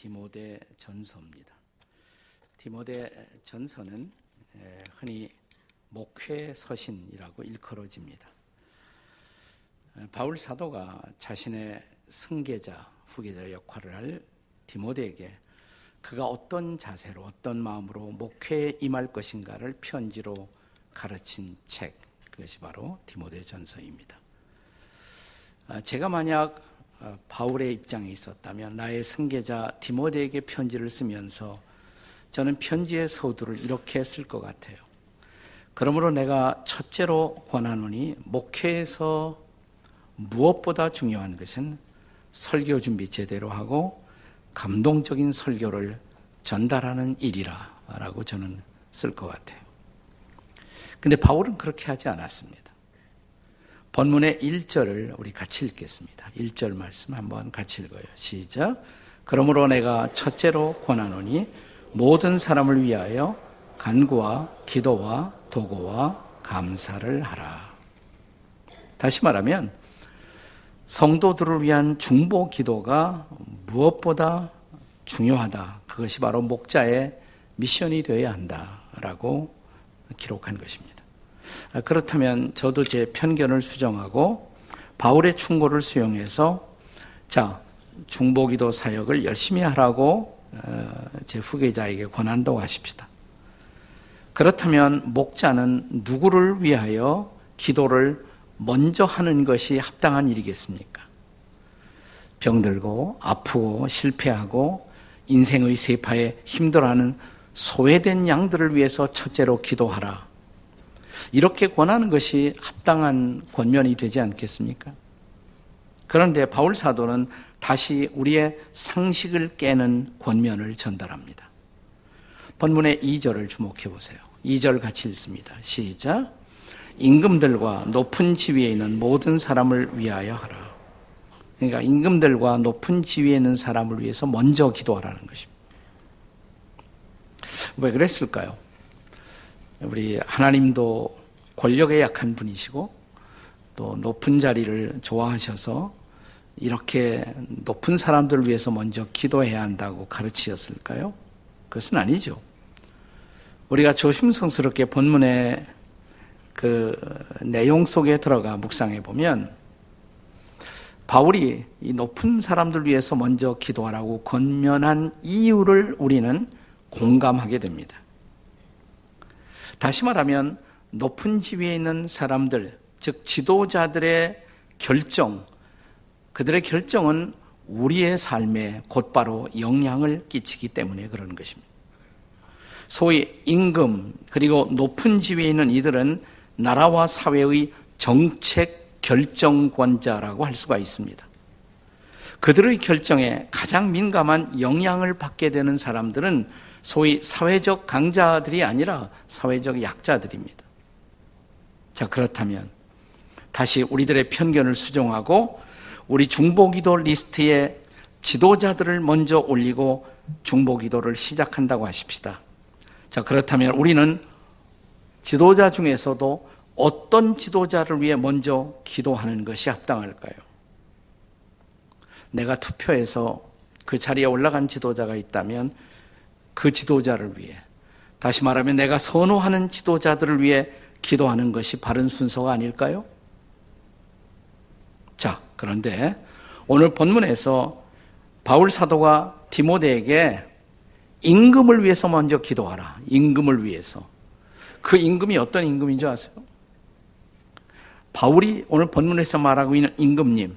디모데 전서입니다. 디모데 전서는 흔히 목회 서신이라고 일컬어집니다. 바울 사도가 자신의 승계자, 후계자 역할을 할 디모데에게 그가 어떤 자세로 어떤 마음으로 목회에 임할 것인가를 편지로 가르친 책, 그것이 바로 디모데 전서입니다. 제가 만약 바울의 입장에 있었다면 나의 승계자 디모데에게 편지를 쓰면서 저는 편지의 서두를 이렇게 쓸 것 같아요. 그러므로 내가 첫째로 권하노니 목회에서 무엇보다 중요한 것은 설교 준비 제대로 하고 감동적인 설교를 전달하는 일이라 라고 저는 쓸 것 같아요. 근데 바울은 그렇게 하지 않았습니다. 본문의 1절을 우리 같이 읽겠습니다. 1절 말씀 한번 같이 읽어요. 시작. 그러므로 내가 첫째로 권하노니 모든 사람을 위하여 간구와 기도와 도고와 감사를 하라. 다시 말하면 성도들을 위한 중보 기도가 무엇보다 중요하다. 그것이 바로 목자의 미션이 되어야 한다라고 기록한 것입니다. 그렇다면 저도 제 편견을 수정하고 바울의 충고를 수용해서 중보기도 사역을 열심히 하라고 제 후계자에게 권한다고 하십시다. 그렇다면 목자는 누구를 위하여 기도를 먼저 하는 것이 합당한 일이겠습니까? 병들고 아프고 실패하고 인생의 세파에 힘들어하는 소외된 양들을 위해서 첫째로 기도하라. 이렇게 권하는 것이 합당한 권면이 되지 않겠습니까? 그런데 바울 사도는 다시 우리의 상식을 깨는 권면을 전달합니다. 본문의 2절을 주목해 보세요. 2절 같이 읽습니다. 시작. 임금들과 높은 지위에 있는 모든 사람을 위하여 하라. 그러니까 임금들과 높은 지위에 있는 사람을 위해서 먼저 기도하라는 것입니다. 왜 그랬을까요? 우리 하나님도 권력에 약한 분이시고 또 높은 자리를 좋아하셔서 이렇게 높은 사람들을 위해서 먼저 기도해야 한다고 가르치셨을까요? 그것은 아니죠. 우리가 조심성스럽게 본문의 그 내용 속에 들어가 묵상해 보면 바울이 이 높은 사람들 위해서 먼저 기도하라고 권면한 이유를 우리는 공감하게 됩니다. 다시 말하면 높은 지위에 있는 사람들, 즉 지도자들의 결정, 그들의 결정은 우리의 삶에 곧바로 영향을 끼치기 때문에 그런 것입니다. 소위 임금 그리고 높은 지위에 있는 이들은 나라와 사회의 정책 결정권자라고 할 수가 있습니다. 그들의 결정에 가장 민감한 영향을 받게 되는 사람들은 소위 사회적 강자들이 아니라 사회적 약자들입니다. 그렇다면 다시 우리들의 편견을 수정하고 우리 중보기도 리스트에 지도자들을 먼저 올리고 중보기도를 시작한다고 하십시다. 그렇다면 우리는 지도자 중에서도 어떤 지도자를 위해 먼저 기도하는 것이 합당할까요? 내가 투표해서 그 자리에 올라간 지도자가 있다면 그 지도자를 위해, 다시 말하면 내가 선호하는 지도자들을 위해 기도하는 것이 바른 순서가 아닐까요? 그런데 오늘 본문에서 바울 사도가 디모데에게 임금을 위해서 먼저 기도하라. 임금을 위해서. 그 임금이 어떤 임금인 줄 아세요? 바울이 오늘 본문에서 말하고 있는 임금님,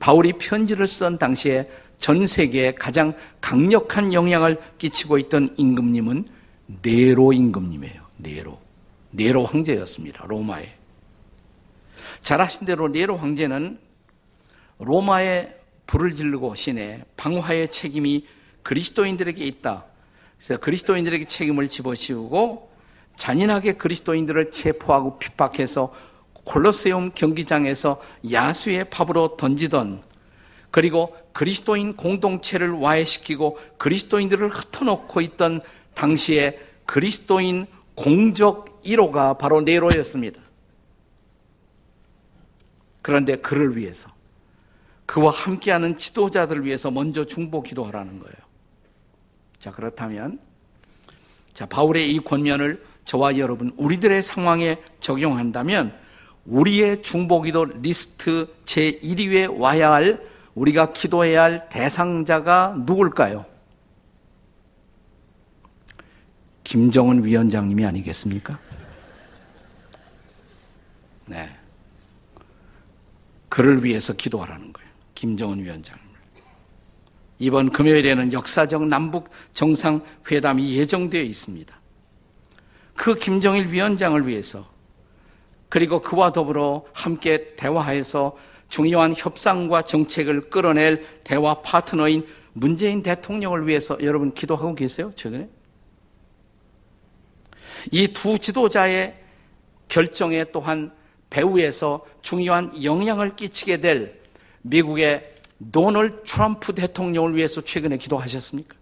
바울이 편지를 쓴 당시에 전 세계에 가장 강력한 영향을 끼치고 있던 임금님은 네로 임금님이에요. 네로 황제였습니다. 로마에. 잘 아신 대로 네로 황제는 로마에 불을 지르고 시내 방화의 책임이 그리스도인들에게 있다. 그래서 그리스도인들에게 책임을 집어씌우고 잔인하게 그리스도인들을 체포하고 핍박해서 콜로세움 경기장에서 야수의 팝으로 던지던, 그리고 그리스도인 공동체를 와해시키고 그리스도인들을 흩어놓고 있던 당시에 그리스도인 공적 1호가 바로 네로였습니다. 그런데 그를 위해서, 그와 함께하는 지도자들을 위해서 먼저 중보 기도하라는 거예요. 자, 그렇다면 자, 바울의 이 권면을 저와 여러분 우리들의 상황에 적용한다면 우리의 중보기도 리스트 제1위에 와야 할 우리가 기도해야 할 대상자가 누굴까요? 김정은 위원장님이 아니겠습니까? 네, 그를 위해서 기도하라는 거예요. 김정은 위원장님. 이번 금요일에는 역사적 남북 정상회담이 예정되어 있습니다. 그 김정일 위원장을 위해서 그리고 그와 더불어 함께 대화해서 중요한 협상과 정책을 끌어낼 대화 파트너인 문재인 대통령을 위해서 여러분 기도하고 계세요? 최근에? 이 두 지도자의 결정에 또한 배후에서 중요한 영향을 끼치게 될 미국의 도널드 트럼프 대통령을 위해서 최근에 기도하셨습니까?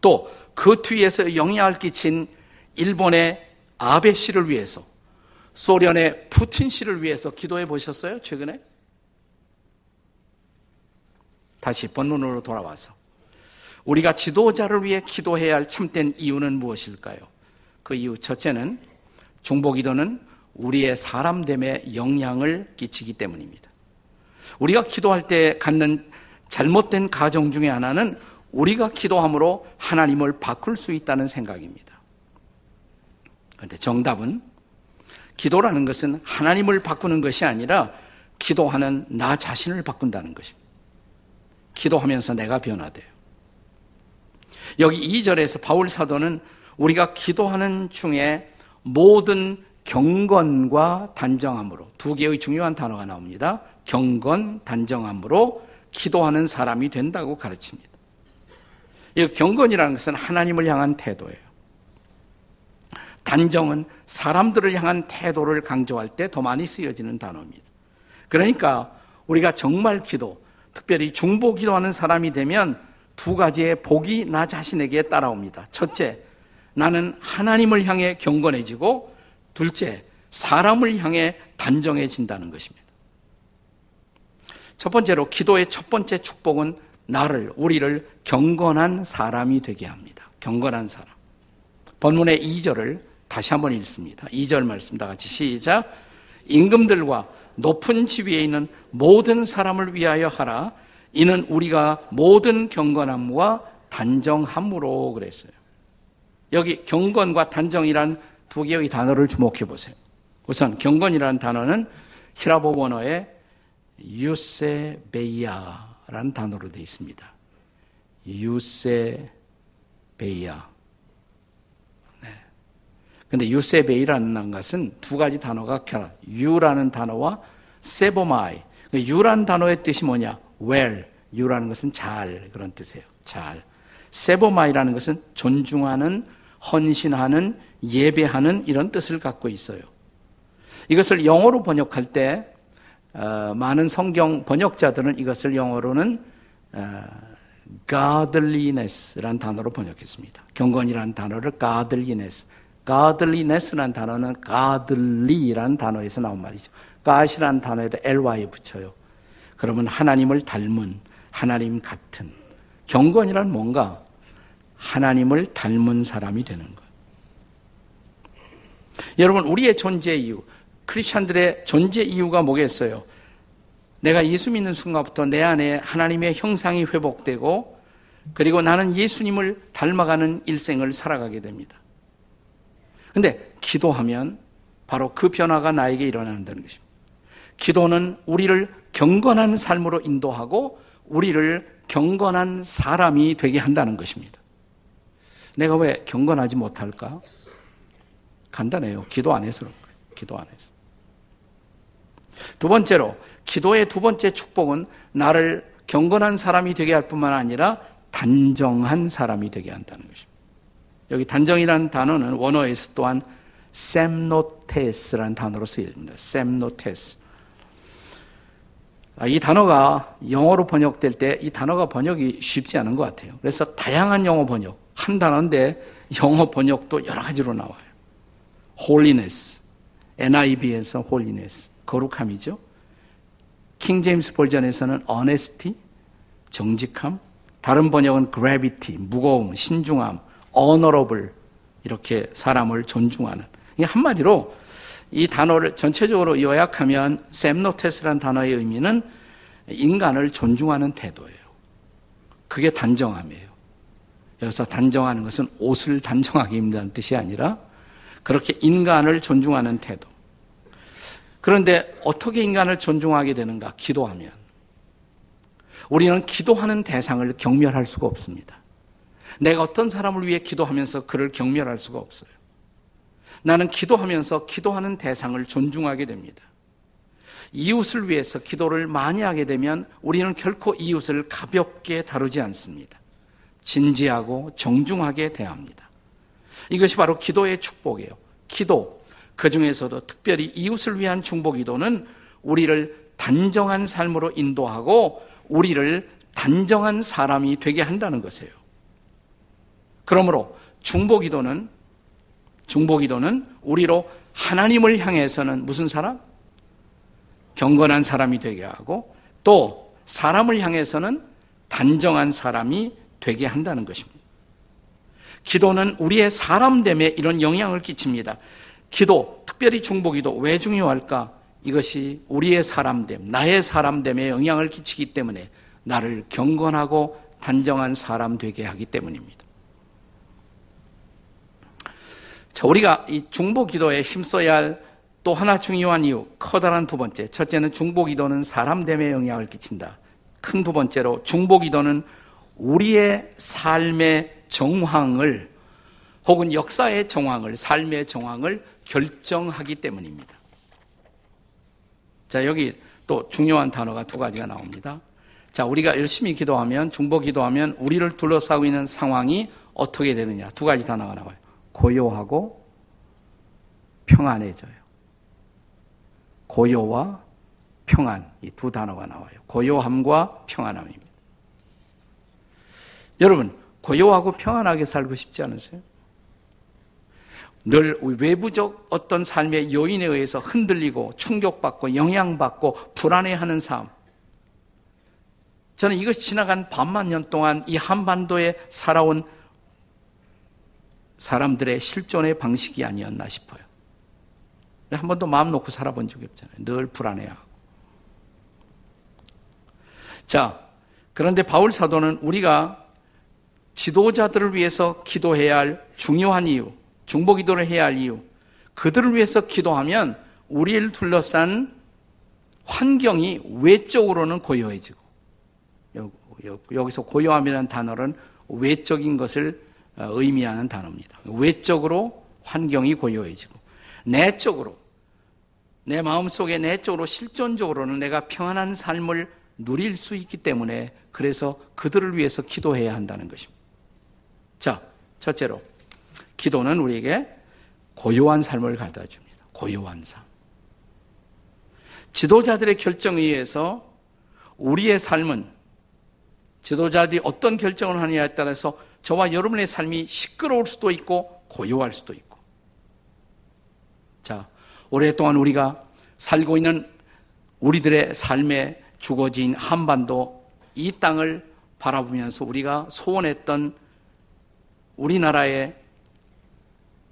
또 그 뒤에서 영향을 끼친 일본의 아베 씨를 위해서, 소련의 푸틴 씨를 위해서 기도해 보셨어요? 최근에? 다시 본론으로 돌아와서 우리가 지도자를 위해 기도해야 할 참된 이유는 무엇일까요? 그 이유 첫째는 중보기도는 우리의 사람됨에 영향을 끼치기 때문입니다. 우리가 기도할 때 갖는 잘못된 가정 중에 하나는 우리가 기도함으로 하나님을 바꿀 수 있다는 생각입니다. 그런데 정답은 기도라는 것은 하나님을 바꾸는 것이 아니라 기도하는 나 자신을 바꾼다는 것입니다. 기도하면서 내가 변화돼요. 여기 2절에서 바울 사도는 우리가 기도하는 중에 모든 경건과 단정함으로, 두 개의 중요한 단어가 나옵니다. 경건, 단정함으로 기도하는 사람이 된다고 가르칩니다. 이 경건이라는 것은 하나님을 향한 태도예요. 단정은 사람들을 향한 태도를 강조할 때 더 많이 쓰여지는 단어입니다. 그러니까 우리가 정말 기도, 특별히 중보 기도하는 사람이 되면 두 가지의 복이 나 자신에게 따라옵니다. 첫째, 나는 하나님을 향해 경건해지고, 둘째, 사람을 향해 단정해진다는 것입니다. 첫 번째로 기도의 첫 번째 축복은 나를, 우리를 경건한 사람이 되게 합니다. 경건한 사람. 본문의 2절을 다시 한번 읽습니다. 2절 말씀 다 같이 시작. 임금들과 높은 지위에 있는 모든 사람을 위하여 하라. 이는 우리가 모든 경건함과 단정함으로 그랬어요. 여기 경건과 단정이란 두 개의 단어를 주목해 보세요. 우선 경건이라는 단어는 히라보 원어의 유세베이아라는 단어로 되어 있습니다. 유세베이아. 그런데 네. 유세베이라는 것은 두 가지 단어가 결합. 유라는 단어와 세보마이. 유라는 단어의 뜻이 뭐냐? well. 유라는 것은 잘, 그런 뜻이에요. 잘. 세보마이라는 것은 존중하는, 헌신하는, 예배하는 이런 뜻을 갖고 있어요. 이것을 영어로 번역할 때 많은 성경 번역자들은 이것을 영어로는 godliness라는 단어로 번역했습니다. 경건이라는 단어를 godliness. godliness라는 단어는 godly라는 단어에서 나온 말이죠. god이라는 단어에다 ly 붙여요. 그러면 하나님을 닮은, 하나님 같은. 경건이란 뭔가 하나님을 닮은 사람이 되는 것. 여러분, 우리의 존재 이유, 크리스천들의 존재 이유가 뭐겠어요? 내가 예수 믿는 순간부터 내 안에 하나님의 형상이 회복되고, 그리고 나는 예수님을 닮아가는 일생을 살아가게 됩니다. 그런데 기도하면 바로 그 변화가 나에게 일어난다는 것입니다. 기도는 우리를 경건한 삶으로 인도하고 우리를 경건한 사람이 되게 한다는 것입니다. 내가 왜 경건하지 못할까? 간단해요. 기도 안 해서 그런 거예요. 기도 안 해서. 두 번째로, 기도의 두 번째 축복은 나를 경건한 사람이 되게 할 뿐만 아니라 단정한 사람이 되게 한다는 것입니다. 여기 단정이라는 단어는 원어에서 또한 셈노테스라는 단어로 쓰여집니다. 셈노테스. 이 단어가 영어로 번역될 때 이 단어가 번역이 쉽지 않은 것 같아요. 그래서 다양한 영어 번역, 한 단어인데 영어 번역도 여러 가지로 나와요. holiness, NIV에서 holiness, 거룩함이죠. 킹제임스 버전에서는 honesty, 정직함, 다른 번역은 gravity, 무거움, 신중함, honorable, 이렇게 사람을 존중하는. 이게 한마디로 이 단어를 전체적으로 요약하면 샘노테스라는 단어의 의미는 인간을 존중하는 태도예요. 그게 단정함이에요. 여기서 단정하는 것은 옷을 단정하기 힘든 뜻이 아니라 그렇게 인간을 존중하는 태도. 그런데 어떻게 인간을 존중하게 되는가? 기도하면. 우리는 기도하는 대상을 경멸할 수가 없습니다. 내가 어떤 사람을 위해 기도하면서 그를 경멸할 수가 없어요. 나는 기도하면서 기도하는 대상을 존중하게 됩니다. 이웃을 위해서 기도를 많이 하게 되면 우리는 결코 이웃을 가볍게 다루지 않습니다. 진지하고 정중하게 대합니다. 이것이 바로 기도의 축복이에요. 기도, 그 중에서도 특별히 이웃을 위한 중보기도는 우리를 단정한 삶으로 인도하고 우리를 단정한 사람이 되게 한다는 것이에요. 그러므로 중보기도는 우리로 하나님을 향해서는 무슨 사람? 경건한 사람이 되게 하고 또 사람을 향해서는 단정한 사람이 되게 한다는 것입니다. 기도는 우리의 사람됨에 이런 영향을 끼칩니다. 기도, 특별히 중보기도 왜 중요할까? 이것이 우리의 사람됨, 나의 사람됨에 영향을 끼치기 때문에 나를 경건하고 단정한 사람 되게 하기 때문입니다. 자, 우리가 이 중보기도에 힘써야 할 또 하나 중요한 이유, 커다란 두 번째. 첫째는 중보기도는 사람됨에 영향을 끼친다. 큰 두 번째로 중보기도는 우리의 삶의 정황을 혹은 역사의 정황을, 삶의 정황을 결정하기 때문입니다. 자, 여기 또 중요한 단어가 두 가지가 나옵니다. 자, 우리가 열심히 기도하면, 중보기도하면 우리를 둘러싸고 있는 상황이 어떻게 되느냐. 두 가지 단어가 나와요. 고요하고 평안해져요. 고요와 평안, 이 두 단어가 나와요. 고요함과 평안함입니다. 여러분, 고요하고 평안하게 살고 싶지 않으세요? 늘 외부적 어떤 삶의 요인에 의해서 흔들리고 충격받고 영향받고 불안해하는 삶. 저는 이것이 지나간 반만 년 동안 이 한반도에 살아온 사람들의 실존의 방식이 아니었나 싶어요. 한 번도 마음 놓고 살아본 적이 없잖아요. 늘 불안해하고. 자, 그런데 바울 사도는 우리가 지도자들을 위해서 기도해야 할 중요한 이유, 중보기도를 해야 할 이유, 그들을 위해서 기도하면 우리를 둘러싼 환경이 외적으로는 고요해지고, 여기서 고요함이라는 단어는 외적인 것을 의미하는 단어입니다. 외적으로 환경이 고요해지고, 내적으로, 내 마음속에 내적으로 실존적으로는 내가 평안한 삶을 누릴 수 있기 때문에 그래서 그들을 위해서 기도해야 한다는 것입니다. 자, 첫째로 기도는 우리에게 고요한 삶을 가져다 줍니다. 고요한 삶. 지도자들의 결정에 의해서 우리의 삶은 지도자들이 어떤 결정을 하느냐에 따라서 저와 여러분의 삶이 시끄러울 수도 있고 고요할 수도 있고. 자, 오랫동안 우리가 살고 있는 우리들의 삶의 주거지인 한반도 이 땅을 바라보면서 우리가 소원했던 우리나라의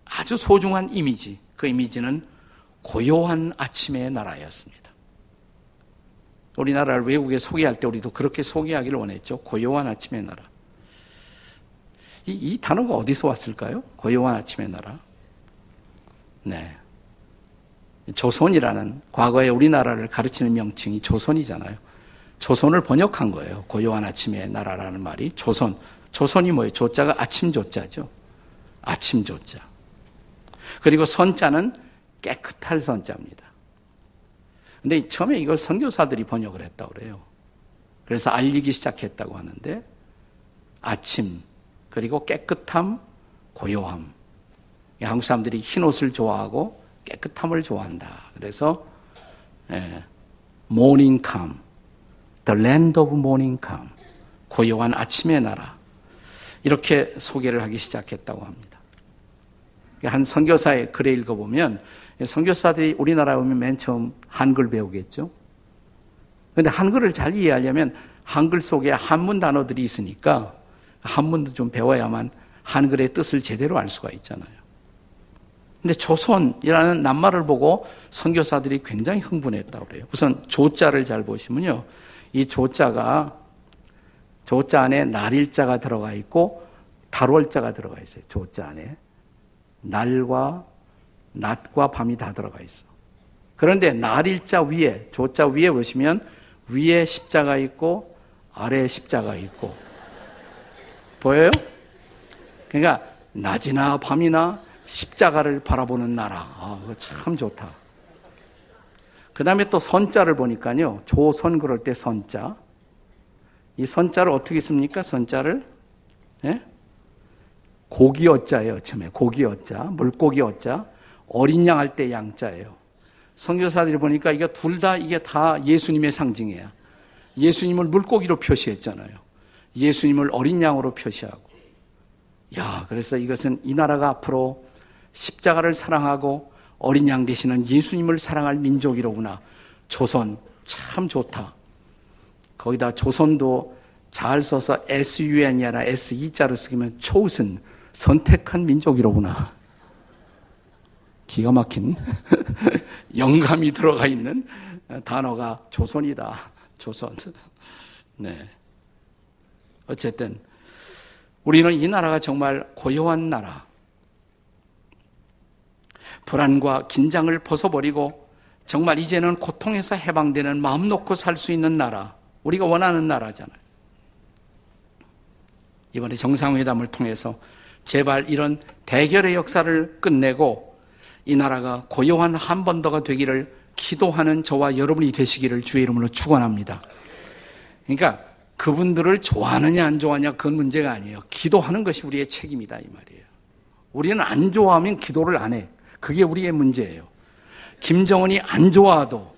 아주 소중한 이미지, 그 이미지는 고요한 아침의 나라였습니다. 우리나라를 외국에 소개할 때 우리도 그렇게 소개하기를 원했죠. 고요한 아침의 나라. 이 단어가 어디서 왔을까요? 고요한 아침의 나라. 네, 조선이라는 과거에 우리나라를 가르치는 명칭이 조선이잖아요. 조선을 번역한 거예요. 고요한 아침의 나라라는 말이 조선. 조선이 뭐예요? 조자가 아침 조자죠. 아침 조자. 그리고 선자는 깨끗할 선자입니다. 근데 처음에 이걸 선교사들이 번역을 했다고 그래요. 그래서 알리기 시작했다고 하는데 아침, 그리고 깨끗함, 고요함. 한국 사람들이 흰 옷을 좋아하고 깨끗함을 좋아한다. 그래서 morning calm, the land of morning calm, 고요한 아침의 나라. 이렇게 소개를 하기 시작했다고 합니다. 한 선교사의 글에 읽어보면 선교사들이 우리나라에 오면 맨 처음 한글 배우겠죠. 그런데 한글을 잘 이해하려면 한글 속에 한문 단어들이 있으니까 한문도 좀 배워야만 한글의 뜻을 제대로 알 수가 있잖아요. 근데 조선이라는 낱말을 보고 선교사들이 굉장히 흥분했다고 그래요. 우선 조자를 잘 보시면요. 이 조자가 조자 안에 날일자가 들어가 있고 달월자가 들어가 있어요. 조자 안에 날과 낮과 밤이 다 들어가 있어. 그런데 날일자 위에 조자 위에 보시면 위에 십자가 있고 아래에 십자가 있고 보여요? 그러니까 낮이나 밤이나 십자가를 바라보는 나라. 아, 그거 참 좋다. 그 다음에 또 선자를 보니까요. 조선 그럴 때 선자. 이 선자를 어떻게 씁니까? 선자를 예? 고기어자예요. 처음에 고기어자, 물고기어자, 어린 양 할 때 양자예요. 선교사들이 보니까 이게 둘 다 이게 다 예수님의 상징이야. 예수님을 물고기로 표시했잖아요. 예수님을 어린 양으로 표시하고. 야, 그래서 이것은 이 나라가 앞으로 십자가를 사랑하고 어린 양 되시는 예수님을 사랑할 민족이로구나. 조선 참 좋다. 거기다 조선도 잘 써서 SUN이 아니라 SE자로 쓰기면 chosen, 선택한 민족이로구나. 기가 막힌 영감이 들어가 있는 단어가 조선이다. 조선. 네. 어쨌든 우리는 이 나라가 정말 고요한 나라, 불안과 긴장을 벗어버리고 정말 이제는 고통에서 해방되는 마음 놓고 살 수 있는 나라, 우리가 원하는 나라잖아요. 이번에 정상회담을 통해서 제발 이런 대결의 역사를 끝내고 이 나라가 고요한 한 번 더가 되기를 기도하는 저와 여러분이 되시기를 주의 이름으로 축원합니다. 그러니까 그분들을 좋아하느냐 안 좋아하냐 그건 문제가 아니에요. 기도하는 것이 우리의 책임이다 이 말이에요. 우리는 안 좋아하면 기도를 안 해. 그게 우리의 문제예요. 김정은이 안 좋아도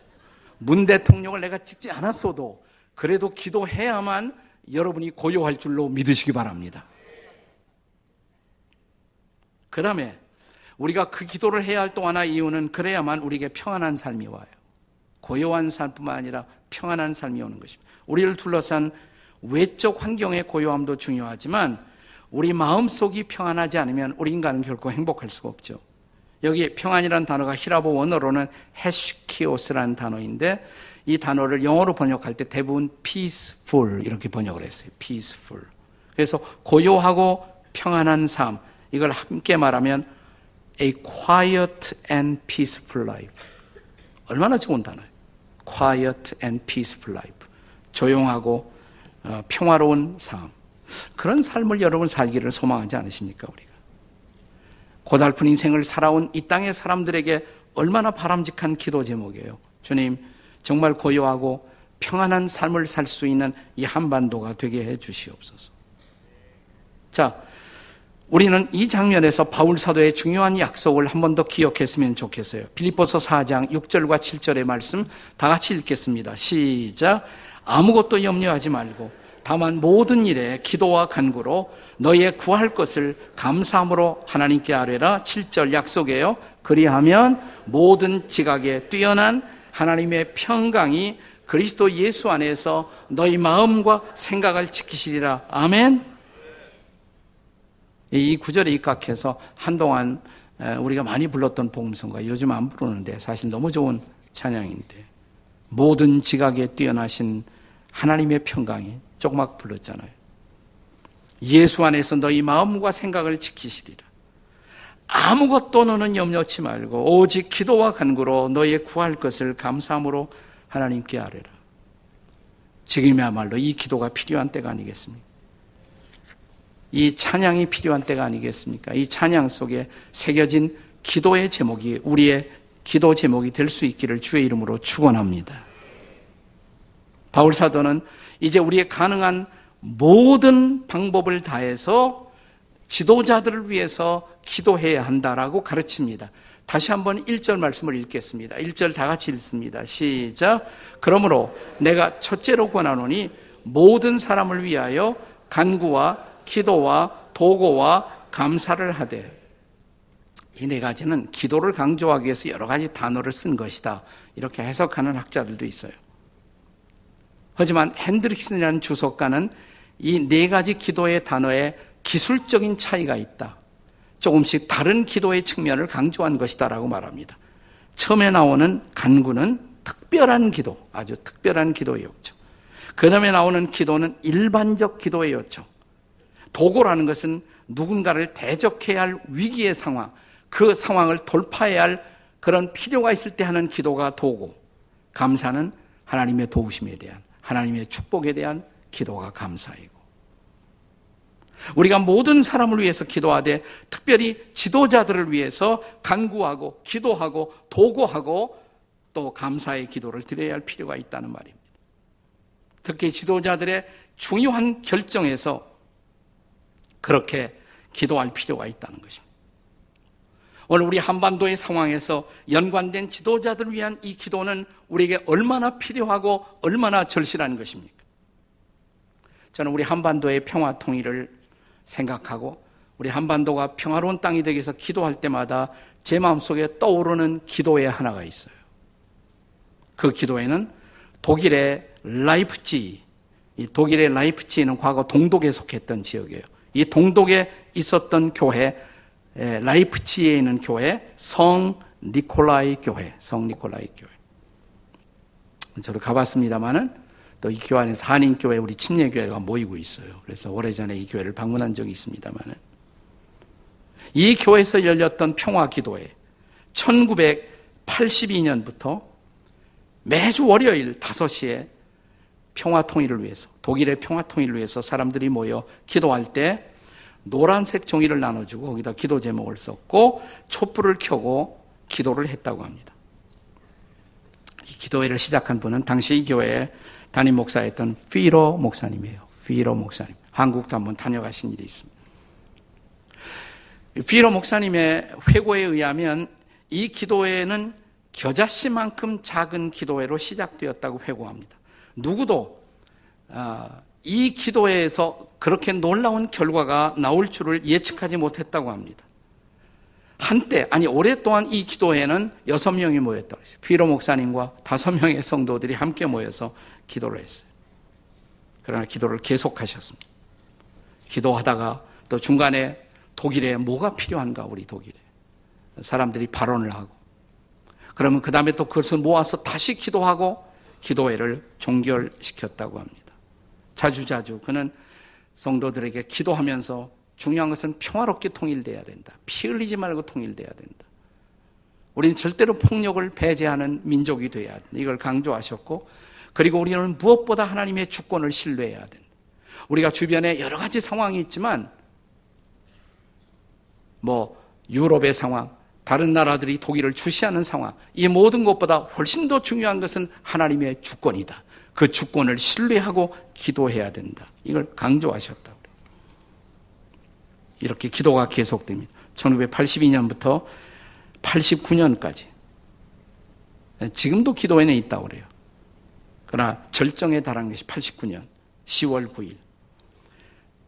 문 대통령을 내가 찍지 않았어도 그래도 기도해야만 여러분이 고요할 줄로 믿으시기 바랍니다. 그 다음에 우리가 그 기도를 해야 할 또 하나의 이유는 그래야만 우리에게 평안한 삶이 와요. 고요한 삶뿐만 아니라 평안한 삶이 오는 것입니다. 우리를 둘러싼 외적 환경의 고요함도 중요하지만 우리 마음속이 평안하지 않으면 우리 인간은 결코 행복할 수가 없죠. 여기 평안이라는 단어가 히라보 원어로는 헤시키오스라는 단어인데 이 단어를 영어로 번역할 때 대부분 peaceful 이렇게 번역을 했어요. peaceful. 그래서 고요하고 평안한 삶, 이걸 함께 말하면 a quiet and peaceful life. 얼마나 좋은 단어예요. quiet and peaceful life. 조용하고 평화로운 삶. 그런 삶을 여러분 살기를 소망하지 않으십니까? 우리가 고달픈 인생을 살아온 이 땅의 사람들에게 얼마나 바람직한 기도 제목이에요. 주님, 정말 고요하고 평안한 삶을 살 수 있는 이 한반도가 되게 해 주시옵소서. 자, 우리는 이 장면에서 바울 사도의 중요한 약속을 한 번 더 기억했으면 좋겠어요. 빌립보서 4장 6절과 7절의 말씀 다 같이 읽겠습니다. 시작! 아무것도 염려하지 말고 다만 모든 일에 기도와 간구로 너희의 구할 것을 감사함으로 하나님께 아뢰라. 7절 약속이에요. 그리하면 모든 지각에 뛰어난 하나님의 평강이 그리스도 예수 안에서 너희 마음과 생각을 지키시리라. 아멘! 이 구절에 입각해서 한동안 우리가 많이 불렀던 복음성가, 요즘 안 부르는데 사실 너무 좋은 찬양인데, 모든 지각에 뛰어나신 하나님의 평강이 조그맣게 불렀잖아요. 예수 안에서 너희 마음과 생각을 지키시리라. 아무것도 너는 염려치 말고 오직 기도와 간구로 너희의 구할 것을 감사함으로 하나님께 아뢰라. 지금이야말로 이 기도가 필요한 때가 아니겠습니까? 이 찬양이 필요한 때가 아니겠습니까? 이 찬양 속에 새겨진 기도의 제목이 우리의 기도 제목이 될 수 있기를 주의 이름으로 축원합니다. 바울 사도는 이제 우리의 가능한 모든 방법을 다해서 지도자들을 위해서 기도해야 한다라고 가르칩니다. 다시 한번 1절 말씀을 읽겠습니다. 1절 다 같이 읽습니다. 시작! 그러므로 내가 첫째로 권하노니 모든 사람을 위하여 간구와 기도와 도고와 감사를 하되. 이 네 가지는 기도를 강조하기 위해서 여러 가지 단어를 쓴 것이다 이렇게 해석하는 학자들도 있어요. 하지만 핸드릭슨이라는 주석가는 이 네 가지 기도의 단어에 기술적인 차이가 있다, 조금씩 다른 기도의 측면을 강조한 것이다 라고 말합니다. 처음에 나오는 간구는 특별한 기도, 아주 특별한 기도의 요청. 그 다음에 나오는 기도는 일반적 기도의 요청. 도고라는 것은 누군가를 대적해야 할 위기의 상황, 그 상황을 돌파해야 할 그런 필요가 있을 때 하는 기도가 도고, 감사는 하나님의 도우심에 대한, 하나님의 축복에 대한 기도가 감사이고, 우리가 모든 사람을 위해서 기도하되 특별히 지도자들을 위해서 간구하고 기도하고 도고하고 또 감사의 기도를 드려야 할 필요가 있다는 말입니다. 특히 지도자들의 중요한 결정에서 그렇게 기도할 필요가 있다는 것입니다. 오늘 우리 한반도의 상황에서 연관된 지도자들을 위한 이 기도는 우리에게 얼마나 필요하고 얼마나 절실한 것입니까? 저는 우리 한반도의 평화 통일을 생각하고 우리 한반도가 평화로운 땅이 되기 위해서 기도할 때마다 제 마음속에 떠오르는 기도의 하나가 있어요. 그 기도에는 독일의 라이프치히, 이 독일의 라이프치히는 과거 동독에 속했던 지역이에요. 이 동독에 있었던 교회, 라이프치히에 있는 교회, 성 니콜라이 교회, 성 니콜라이 교회. 저도 가봤습니다만은 또 이 교회 안에서 한인교회, 우리 친례교회가 모이고 있어요. 그래서 오래전에 이 교회를 방문한 적이 있습니다만, 이 교회에서 열렸던 평화기도회, 1982년부터 매주 월요일 5시에 평화통일을 위해서, 독일의 평화통일을 위해서 사람들이 모여 기도할 때 노란색 종이를 나눠주고 거기다 기도 제목을 썼고 촛불을 켜고 기도를 했다고 합니다. 이 기도회를 시작한 분은 당시 이 교회에 담임 목사였던 휘로 목사님이에요. 휘로 목사님. 한국도 한번 다녀가신 일이 있습니다. 휘로 목사님의 회고에 의하면 이 기도회는 겨자씨만큼 작은 기도회로 시작되었다고 회고합니다. 누구도 이 기도회에서 그렇게 놀라운 결과가 나올 줄을 예측하지 못했다고 합니다. 한때, 아니 오랫동안 이 기도회는 6명이 모였다고 했어요. 휘로 목사님과 5명의 성도들이 함께 모여서 기도를 했어요. 그러나 기도를 계속하셨습니다. 기도하다가 또 중간에 독일에 뭐가 필요한가, 우리 독일에 사람들이 발언을 하고, 그러면 그 다음에 또 그것을 모아서 다시 기도하고 기도회를 종결시켰다고 합니다. 자주자주 그는 성도들에게 기도하면서 중요한 것은 평화롭게 통일돼야 된다, 피 흘리지 말고 통일돼야 된다, 우리는 절대로 폭력을 배제하는 민족이 돼야 된다, 이걸 강조하셨고, 그리고 우리는 무엇보다 하나님의 주권을 신뢰해야 된다. 우리가 주변에 여러 가지 상황이 있지만 유럽의 상황, 다른 나라들이 독일을 주시하는 상황, 이 모든 것보다 훨씬 더 중요한 것은 하나님의 주권이다. 그 주권을 신뢰하고 기도해야 된다. 이걸 강조하셨다. 이렇게 기도가 계속됩니다. 1982년부터 89년까지. 지금도 기도회는 있다고 그래요. 그러나 절정에 달한 것이 89년 10월 9일.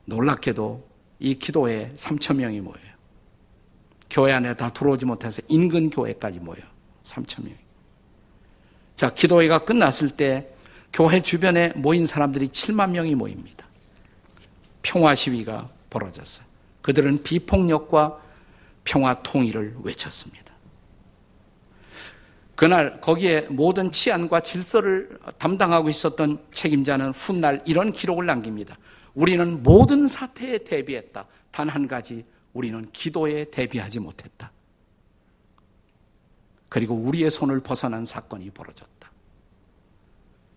놀랍게도 이 기도회에 3,000명이 모여요. 교회 안에 다 들어오지 못해서 인근 교회까지 모여 3,000명이. 자, 기도회가 끝났을 때 교회 주변에 모인 사람들이 7만 명이 모입니다. 평화 시위가 벌어졌어요. 그들은 비폭력과 평화 통일을 외쳤습니다. 그날 거기에 모든 치안과 질서를 담당하고 있었던 책임자는 훗날 이런 기록을 남깁니다. 우리는 모든 사태에 대비했다. 단 한 가지, 우리는 기도에 대비하지 못했다. 그리고 우리의 손을 벗어난 사건이 벌어졌다.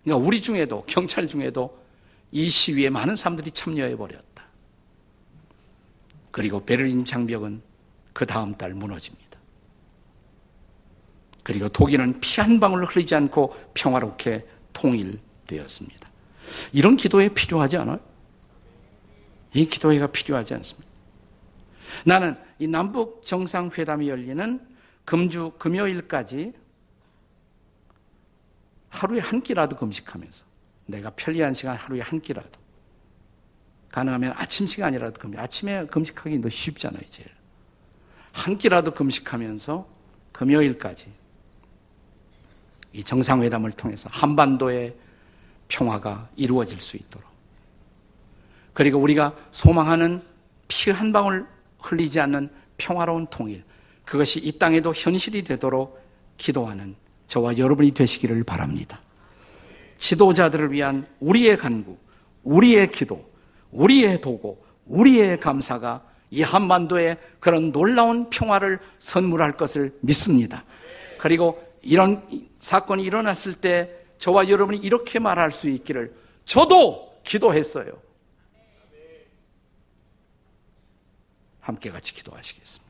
그러니까 우리 중에도, 경찰 중에도 이 시위에 많은 사람들이 참여해버렸다. 그리고 베를린 장벽은 그 다음 달 무너집니다. 그리고 독일은 피 한 방울 흘리지 않고 평화롭게 통일되었습니다. 이런 기도회 필요하지 않아요? 이 기도회가 필요하지 않습니다. 나는 이 남북 정상회담이 열리는 금주 금요일까지 하루에 한 끼라도 금식하면서, 내가 편리한 시간 하루에 한 끼라도, 가능하면 아침 시간이라도 금식. 아침에 금식하기 더 쉽잖아요, 제일. 한 끼라도 금식하면서 금요일까지 이 정상회담을 통해서 한반도의 평화가 이루어질 수 있도록, 그리고 우리가 소망하는 피 한 방울 흘리지 않는 평화로운 통일, 그것이 이 땅에도 현실이 되도록 기도하는 저와 여러분이 되시기를 바랍니다. 지도자들을 위한 우리의 간구, 우리의 기도, 우리의 도고, 우리의 감사가 이 한반도에 그런 놀라운 평화를 선물할 것을 믿습니다. 그리고 이런 사건이 일어났을 때 저와 여러분이 이렇게 말할 수 있기를, 저도 기도했어요. 함께 같이 기도하시겠습니다.